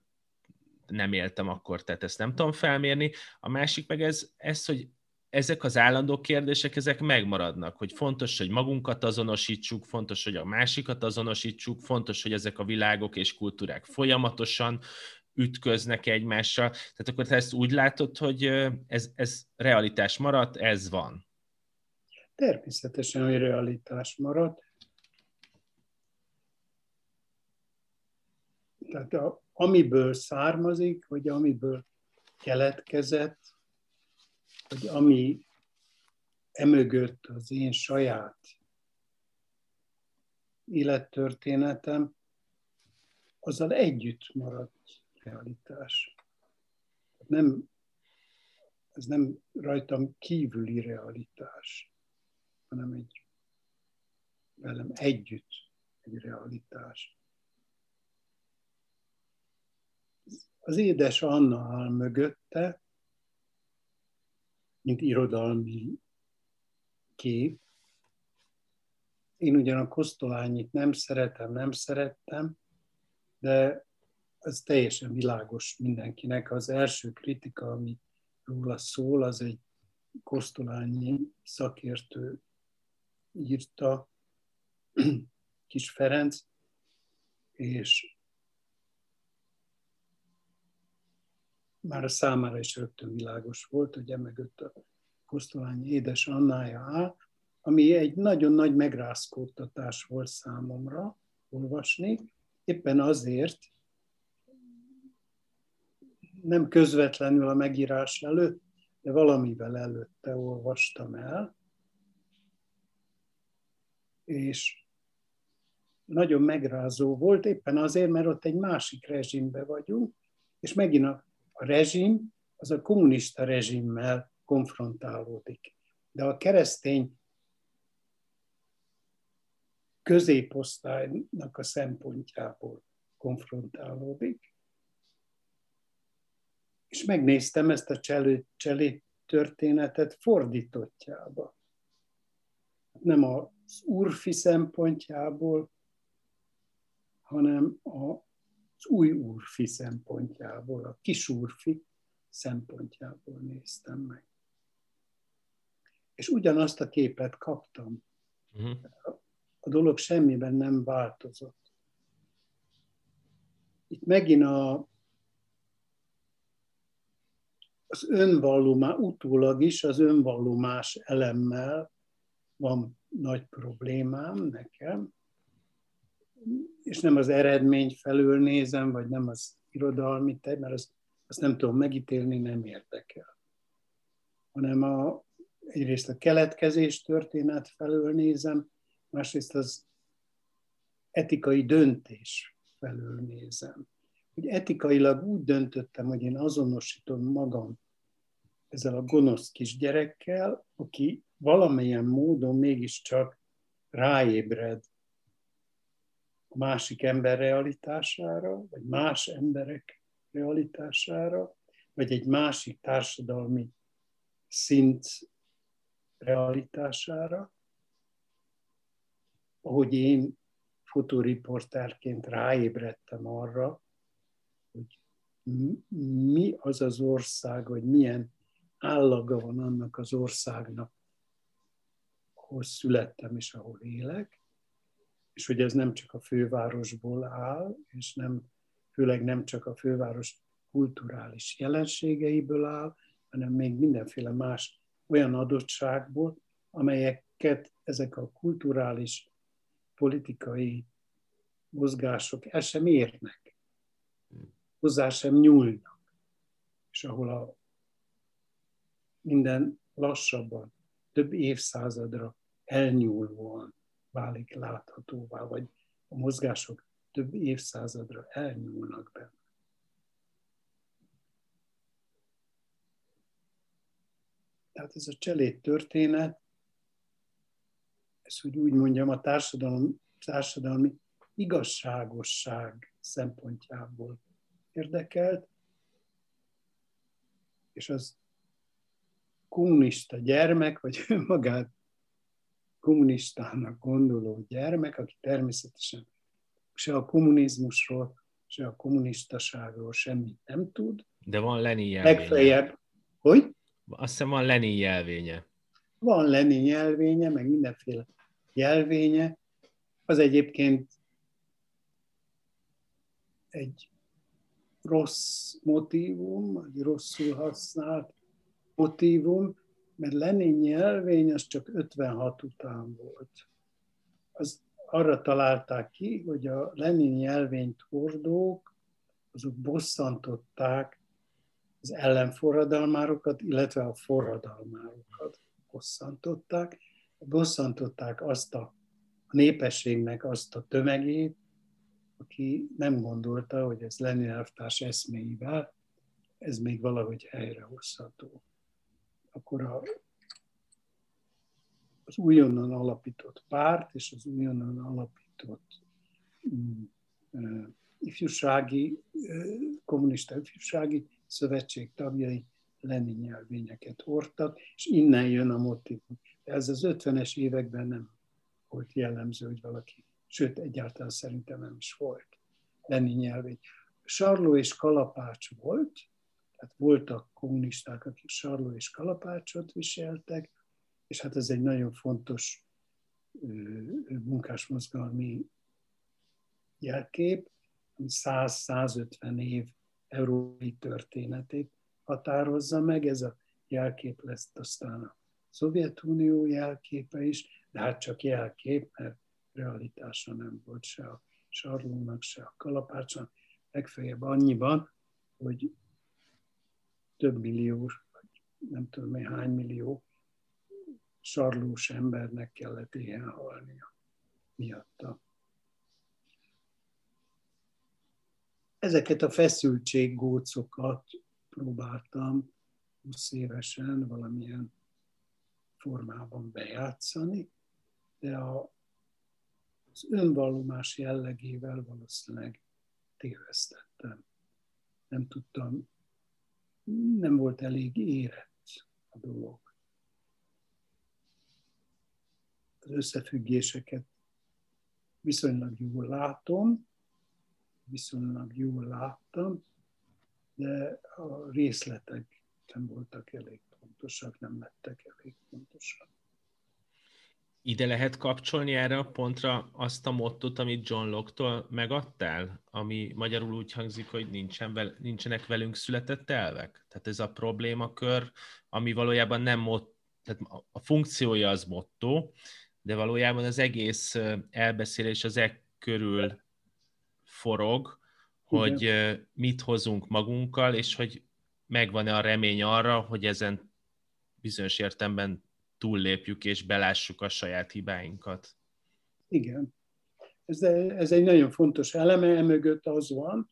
nem éltem akkor, tehát ezt nem tudom felmérni. A másik meg ez, hogy ezek az állandó kérdések, ezek megmaradnak, hogy fontos, hogy magunkat azonosítsuk, fontos, hogy a másikat azonosítsuk, fontos, hogy ezek a világok és kultúrák folyamatosan ütköznek egymással. Tehát akkor te ezt úgy látod, hogy ez realitás maradt, ez van? Természetesen, hogy realitás maradt. Tehát amiből származik, vagy amiből keletkezett, hogy ami emögött az én saját élettörténetem, azzal együtt maradt realitás. Ez nem rajtam kívüli realitás, hanem velem együtt egy realitás. Az Édes Anna áll mögötte, mint irodalmi kép. Én ugyan a Kosztolányit nem szerettem, de ez teljesen világos mindenkinek. Az első kritika, ami róla szól, az egy kosztolányi szakértő írta, Kis Ferenc, és már a számára is rögtön világos volt, hogy emögött a Kosztolányi Édes Annája áll, ami egy nagyon nagy megrázkódtatás volt számomra olvasni, éppen azért nem közvetlenül a megírás előtt, de valamivel előtte olvastam el, és nagyon megrázó volt, éppen azért, mert ott egy másik rezsimbe vagyunk, és megint a rezsim, az a kommunista rezsimmel konfrontálódik. De a keresztény középosztálynak a szempontjából konfrontálódik. És megnéztem ezt a cseléd történetet fordítottjába. Nem az úrfi szempontjából, hanem az új úrfi szempontjából, a kis úrfi szempontjából néztem meg. És ugyanazt a képet kaptam. A dolog semmiben nem változott. Itt megint az önvallomás, utólag is az önvallomás elemmel van nagy problémám nekem, és nem az eredmény felől nézem, vagy nem az irodalmi, mert azt nem tudom megítélni, nem érdekel. Hanem egyrészt a keletkezés történet felől nézem, másrészt az etikai döntés felől nézem. hogy etikailag úgy döntöttem, hogy én azonosítom magam ezzel a gonosz kisgyerekkel, aki valamilyen módon mégiscsak ráébred a másik ember realitására, vagy más emberek realitására, vagy egy másik társadalmi szint realitására, ahogy én fotóriportárként ráébredtem arra, hogy mi az az ország, vagy milyen állaga van annak az országnak, ahol születtem és ahol élek, és hogy ez nem csak a fővárosból áll, és főleg nem csak a főváros kulturális jelenségeiből áll, hanem még mindenféle más olyan adottságból, amelyeket ezek a kulturális, politikai mozgások el sem érnek, hozzá sem nyúlnak, és ahol a minden lassabban, több évszázadra elnyúlóan válik láthatóvá, vagy a mozgások több évszázadra elnyúlnak benne. Tehát ez a cseléd történet, ez, hogy úgy mondjam, a társadalmi igazságosság szempontjából érdekelt, és az kommunista gyermek, vagy önmagát kommunistának gondoló gyermek, aki természetesen se a kommunizmusról, se a kommunistaságról semmit nem tud. De van Lenin jelvénye. Legfeljebb, hogy? Azt hiszem van Lenin jelvénye. Van Lenin jelvénye, meg mindenféle jelvénye. Az egyébként egy rossz motívum, egy rosszul használt motívum, mert Lenin jelvény az csak 56 után volt. Az arra találták ki, hogy a Lenin jelvényt hordók, azok bosszantották az ellenforradalmárokat, illetve a forradalmárokat bosszantották. Bosszantották azt a népességnek azt a tömegét, aki nem gondolta, hogy ez Lenin elvtárs eszméivel, ez még valahogy helyrehozható. Akkor az újonnan alapított párt és az újonnan alapított kommunista ifjúsági szövetség tagjai Lenin jelvényeket hordtak, és innen jön a motívum. De ez az 50-es években nem volt jellemző, hogy valaki, sőt egyáltalán szerintem nem is volt Lenin jelvény. Sarló és kalapács volt, tehát voltak kommunisták, akik sarló és kalapácsot viseltek, és hát ez egy nagyon fontos munkásmozgalmi jelkép, ami 100-150 év európai történetét határozza meg. Ez a jelkép lesz aztán a Szovjetunió jelképe is, de hát csak jelkép, mert realitása nem volt se a sarlónak, se a kalapácsnak, legfeljebb annyiban, hogy több milliós, vagy nem tudom én hány millió sarlós embernek kellett éhen halnia miatta. Ezeket a feszültséggócokat próbáltam 20 évesen valamilyen formában bejátszani, de az önvallomás jellegével valószínűleg tévesztettem. Nem tudtam, nem volt elég érett a dolog. Az összefüggéseket viszonylag jól láttam, de a részletek nem voltak elég pontosak, nem lettek elég pontosak. Ide lehet kapcsolni erre a pontra azt a mottót, amit John Locke-tól megadtál, ami magyarul úgy hangzik, hogy nincsenek velünk született elvek. Tehát ez a problémakör, ami valójában nem mottó, tehát a funkciója az mottó, de valójában az egész elbeszélés az körül forog, hogy mit hozunk magunkkal, és hogy megvan-e a remény arra, hogy ezen bizonyos értelemben túllépjük és belássuk a saját hibáinkat. Igen. Ez egy nagyon fontos eleme, emögött az van,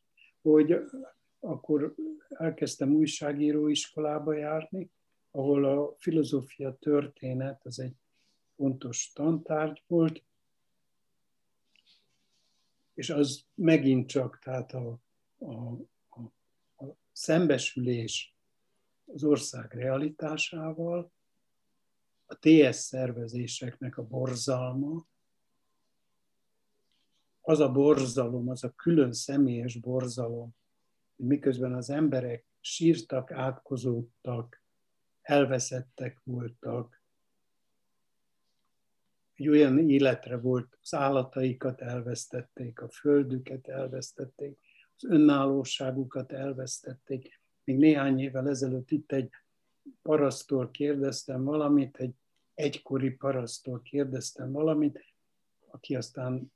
hogy akkor elkezdtem újságíróiskolába járni, ahol a filozófia történet az egy fontos tantárgy volt, és az megint csak, tehát a szembesülés az ország realitásával, a TS szervezéseknek a borzalma, az a borzalom, az a külön személyes borzalom, hogy miközben az emberek sírtak, átkozódtak, elveszettek voltak, egy olyan életre volt, az állataikat elvesztették, a földüket elvesztették, az önállóságukat elvesztették. Még néhány évvel ezelőtt itt egy parasztól kérdeztem valamit, egy egykori parasztól kérdeztem valamit, aki aztán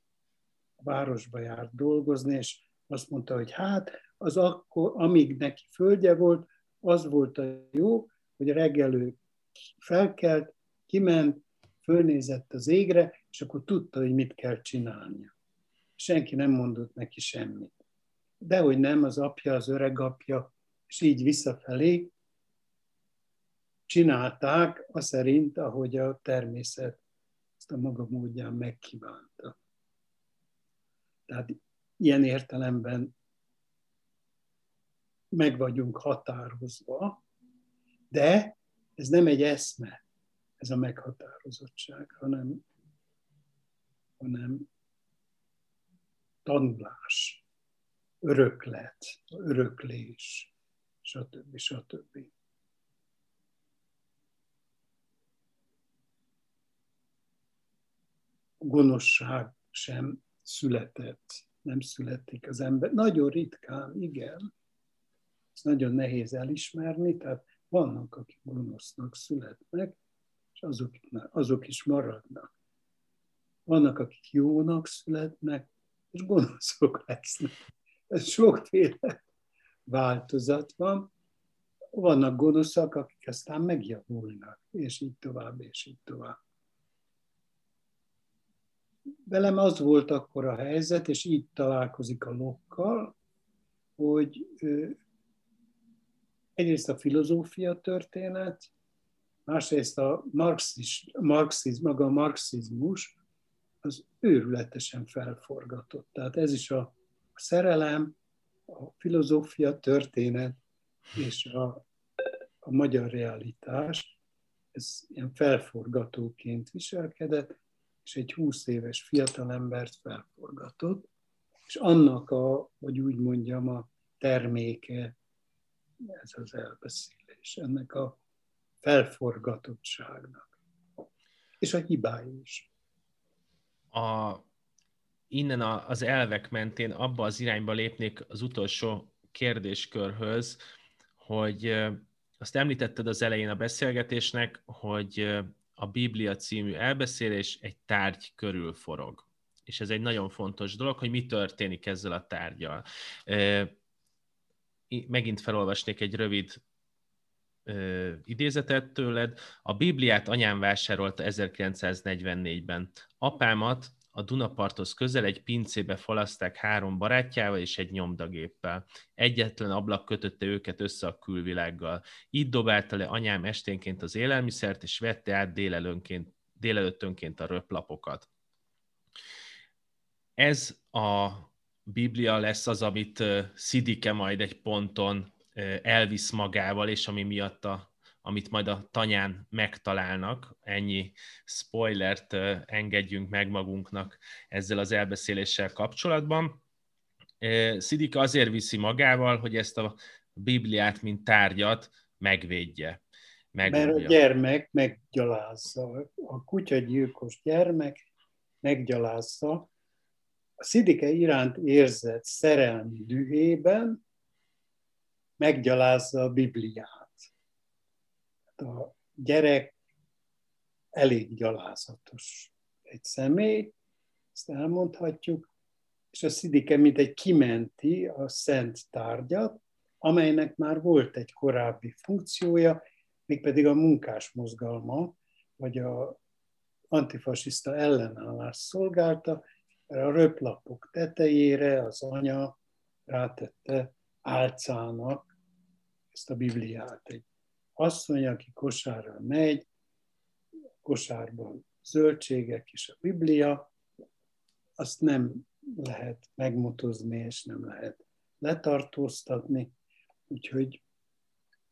a városba járt dolgozni, és azt mondta, hogy hát, az akkor, amíg neki földje volt, az volt a jó, hogy reggelő felkelt, kiment, fölnézett az égre, és akkor tudta, hogy mit kell csinálnia. Senki nem mondott neki semmit. Dehogy nem, az apja, az öregapja, és így visszafelé csinálták, aszerint, ahogy a természet ezt a maga módján megkívánta. Tehát ilyen értelemben meg vagyunk határozva, de ez nem egy eszme, ez a meghatározottság, hanem tanulás, öröklet, öröklés, stb. Stb. A gonoszság sem született, nem születik az ember. Nagyon ritkán, igen, ez nagyon nehéz elismerni, tehát vannak, akik gonosznak születnek, és azok is maradnak. Vannak, akik jónak születnek, és gonoszok lesznek. Ez sokféle változat van. Vannak gonoszak, akik aztán megjavulnak, és így tovább, és így tovább. Velem az volt akkor a helyzet, és így találkozik a Locke-kal, hogy egyrészt a filozófia történet, másrészt a maga a marxizmus az őrületesen felforgatott. Tehát ez is a szerelem, a filozófia történet és a magyar realitás, ez ilyen felforgatóként viselkedett, és egy 20 éves fiatalembert felforgatott, és annak a, hogy úgy mondjam, a terméke ez az elbeszélés, ennek a felforgatottságnak. És a hibái is. Innen az elvek mentén abba az irányba lépnék az utolsó kérdéskörhöz, hogy azt említetted az elején a beszélgetésnek, hogy a Biblia című elbeszélés egy tárgy körül forog. És ez egy nagyon fontos dolog, hogy mi történik ezzel a tárgyal. Megint felolvasnék egy rövid idézetet tőled. A Bibliát anyám vásárolta 1944-ben. Apámat a Dunaparthoz közel egy pincébe falaszták 3 barátjával és egy nyomdagéppel. Egyetlen ablak kötötte őket össze a külvilággal. Itt dobálta le anyám esténként az élelmiszert, és vette át délelőttönként a röplapokat. Ez a Biblia lesz az, amit Szidike majd egy ponton elvisz magával, és ami miatt amit majd a tanyán megtalálnak. Ennyi spoilert engedjünk meg magunknak ezzel az elbeszéléssel kapcsolatban. Szidike azért viszi magával, hogy ezt a Bibliát, mint tárgyat megvédje. Megúlja. Mert a gyermek meggyalázza, a kutyagyilkos gyermek meggyalázza, a Szidike iránt érzett szerelmi dühében meggyalázza a Bibliát. A gyerek elég gyalázatos egy személy, ezt elmondhatjuk, és a Szidike mintegy kimenti a szent tárgyat, amelynek már volt egy korábbi funkciója, mégpedig a munkásmozgalma, vagy az antifasiszta ellenállás szolgálta, a röplapok tetejére az anya rátette álcának ezt a Bibliát. Egy asszony, aki kosárral megy, kosárban zöldségek és a Biblia, azt nem lehet megmotozni, és nem lehet letartóztatni, úgyhogy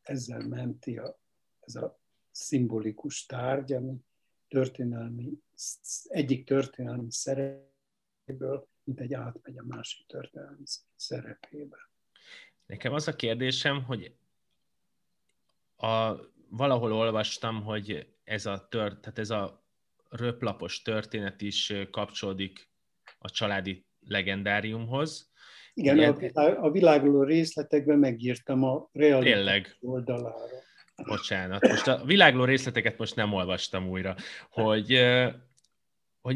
ezzel menti ez a szimbolikus tárgy, ami egyik történelmi szerepéből, mint egy átmegy a másik történelmi szerepébe. Nekem az a kérdésem, hogy valahol olvastam, hogy ez a röplapos történet is kapcsolódik a családi legendáriumhoz. Igen, ilyen... a Világló részletekben megírtam a realitás tényleg oldalára. Bocsánat, most a Világló részleteket most nem olvastam újra, hogy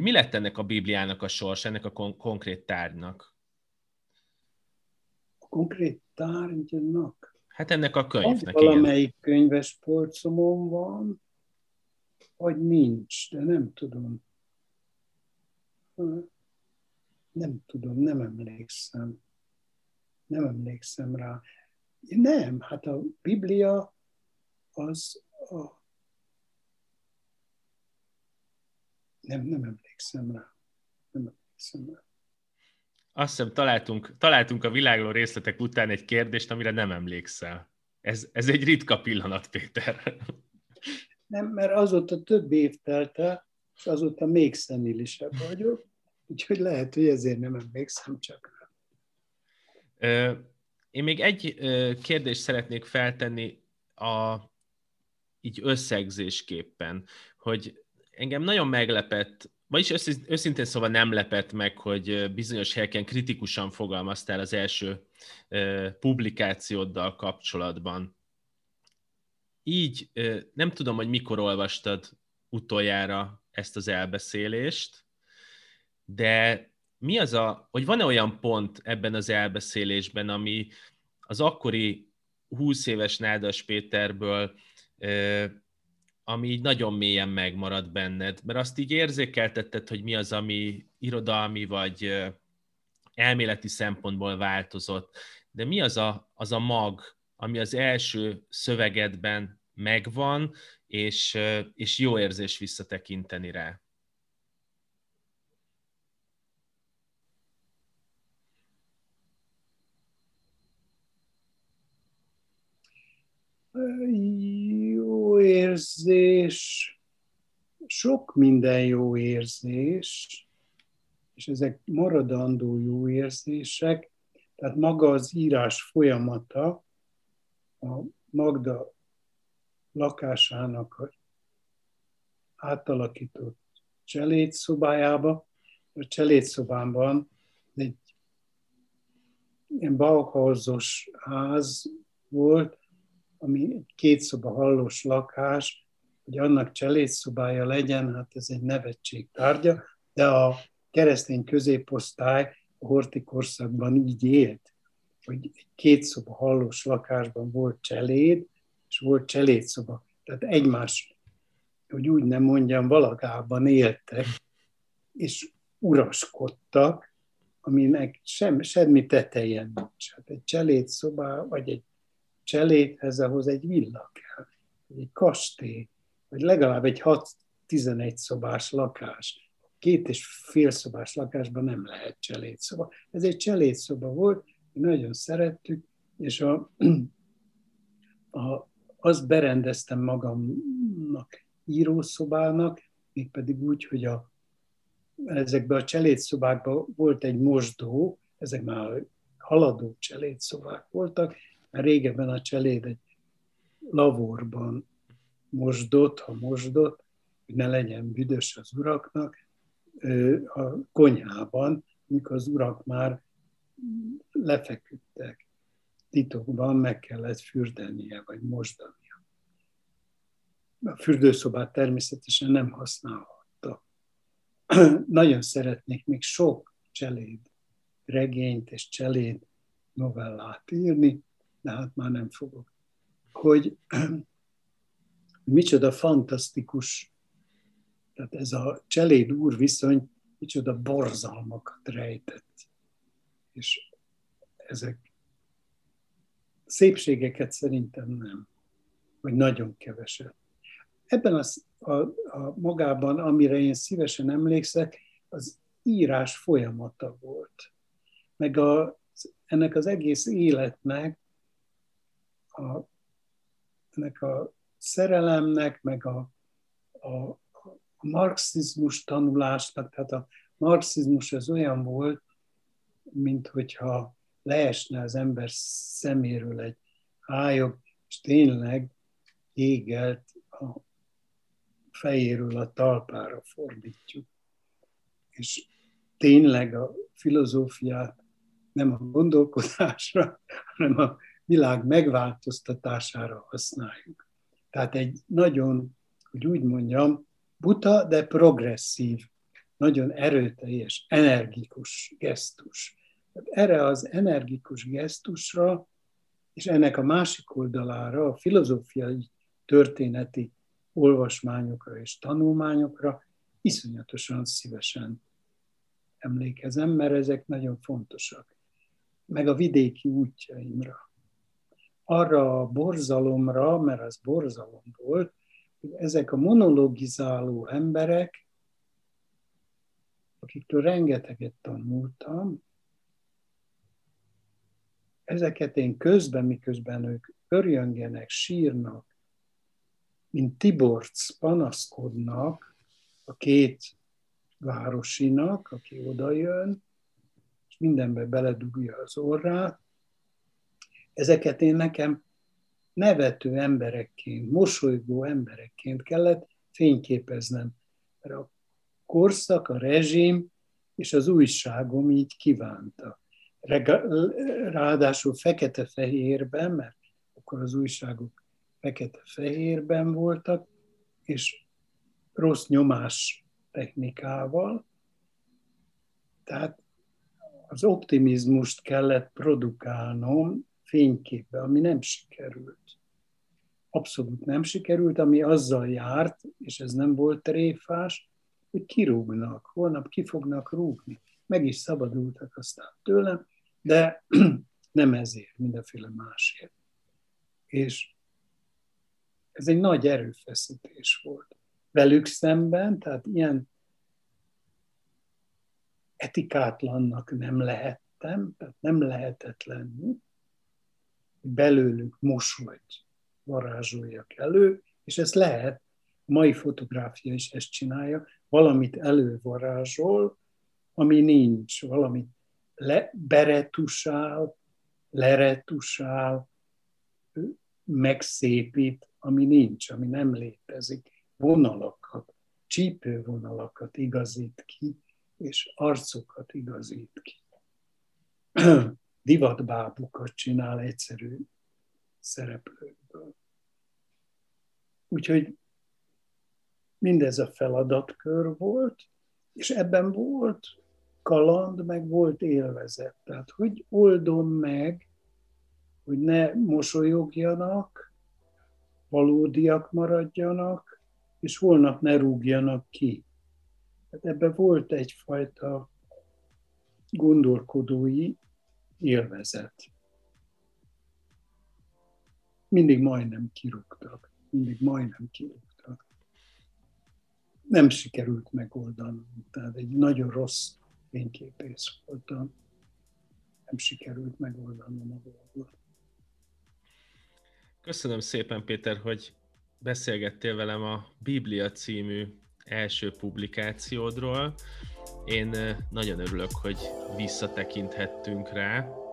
mi lett ennek a Bibliának a sorsa, ennek a konkrét tárgynak? A konkrét tárgynak? Hát ennek a könyvnek. Valamelyik könyves polcomon van, vagy nincs, de nem tudom. Nem emlékszem. Nem emlékszem rá. Nem, hát a Biblia az a... Nem emlékszem rá. Azt hiszem, találtunk a Világló részletek után egy kérdést, amire nem emlékszel. Ez egy ritka pillanat, Péter. Nem, mert azóta több év telt el, és azóta még szenilisebb vagyok, úgyhogy lehet, hogy ezért nem emlékszem csak rá. Én még egy kérdést szeretnék feltenni így összegzésképpen, hogy engem nagyon meglepett, vagyis őszintén szóval nem lepett meg, hogy bizonyos helyeken kritikusan fogalmaztál az első publikációddal kapcsolatban. Így nem tudom, hogy mikor olvastad utoljára ezt az elbeszélést, de mi az hogy van-e olyan pont ebben az elbeszélésben, ami az akkori 20 éves Nádas Péterből, ami így nagyon mélyen megmaradt benned, mert azt így érzékeltetted, hogy mi az, ami irodalmi vagy elméleti szempontból változott, de mi az az a mag, ami az első szövegedben megvan, és jó érzés visszatekinteni rá. Jó érzés, sok minden jó érzés, és ezek maradandó jó érzések, tehát maga az írás folyamata, a Magda lakásának átalakított cselédszobájába, a cselédszobámban egy ilyen Bauhausos ház volt, ami egy kétszoba hallós lakás, hogy annak cselédszobája legyen, hát ez egy nevetség tárgya, de a keresztény középosztály a hortikorszakban így élt, hogy egy kétszoba hallós lakásban volt cseléd, és volt cselédszoba. Tehát egymás, hogy úgy nem mondjam, valakában éltek, és uraskodtak, aminek semmi teteje nincs. Hát egy cselédszobá, vagy egy cselédhez, ahhoz egy villa kell, egy kastély, vagy legalább egy 6-11 szobás lakás. 2,5 szobás lakásban nem lehet cselédszoba. Ez egy cselédszoba volt, mi nagyon szerettük, és azt berendeztem magamnak írószobának, mégpedig úgy, hogy ezekben a cselédszobákban volt egy mosdó, ezek már haladó cselédszobák voltak, mert régebben a cseléd egy lavorban mosdott, hogy ne legyen büdös az uraknak, a konyhában, mikor az urak már lefeküdtek, titokban meg kellett fürdenie, vagy mosdania. A fürdőszobát természetesen nem használhatta. Nagyon szeretnék még sok cseléd regényt és cseléd novellát írni, de hát már nem fogok, hogy micsoda fantasztikus, tehát ez a cseléd úr viszony micsoda borzalmakat rejtett. És ezek szépségeket szerintem nem, vagy nagyon keveset. Ebben a magában, amire én szívesen emlékszek, az írás folyamata volt. Meg ennek az egész életnek, ennek a szerelemnek, meg a marxizmus tanulásnak, tehát a marxizmus az olyan volt, mint hogyha leesne az ember szeméről egy ályog, és tényleg égelt a fejéről a talpára fordítjuk. És tényleg a filozófiát nem a gondolkodásra, hanem a világ megváltoztatására használjuk. Tehát egy nagyon, hogy úgy mondjam, buta, de progresszív, nagyon erőteljes, energikus gesztus. Erre az energikus gesztusra, és ennek a másik oldalára, a filozófiai történeti olvasmányokra és tanulmányokra iszonyatosan szívesen emlékezem, mert ezek nagyon fontosak. Meg a vidéki útjaimra. Arra a borzalomra, mert az borzalom volt, hogy ezek a monologizáló emberek, akiktől rengeteget tanultam, ezeket én közben, miközben ők örjöngenek, sírnak, mint Tiborc panaszkodnak a két városinak, aki odajön, és mindenbe beledugja az orrát. Ezeket én nekem nevető emberekként, mosolygó emberekként kellett fényképeznem. Mert a korszak, a rezsim és az újságom így kívánta. Ráadásul fekete-fehérben, mert akkor az újságok fekete-fehérben voltak, és rossz nyomás technikával. Tehát az optimizmust kellett produkálnom fényképbe, ami nem sikerült. Abszolút nem sikerült, ami azzal járt, és ez nem volt tréfás, hogy kirúgnak, holnap ki fognak rúgni. Meg is szabadultak aztán tőlem, de nem ezért, mindenféle másért. És ez egy nagy erőfeszítés volt. Velük szemben, tehát ilyen etikátlannak nem lehettem, tehát nem lehetett lenni, hogy belőlük mosolyt varázsoljak elő, és ez lehet, a mai fotográfia is ezt csinálja, valamit elővarázsol, ami nincs, valamit beretusál, leretusál, megszépít, ami nincs, ami nem létezik. Vonalakat, csípővonalakat igazít ki, és arcokat igazít ki. Divatbábukat csinál egyszerű szereplőkből. Úgyhogy mindez a feladatkör volt, és ebben volt kaland, meg volt élvezet. Tehát hogy oldom meg, hogy ne mosolyogjanak, valódiak maradjanak, és holnap ne rúgjanak ki. Hát ebben volt egyfajta gondolkodói élvezet. Mindig majdnem kirúgtak, Nem sikerült megoldanom, tehát egy nagyon rossz fényképész voltam. Nem sikerült megoldanom a dolgot. Köszönöm szépen, Péter, hogy beszélgettél velem a Biblia című első publikációdról. Én nagyon örülök, hogy visszatekinthettünk rá.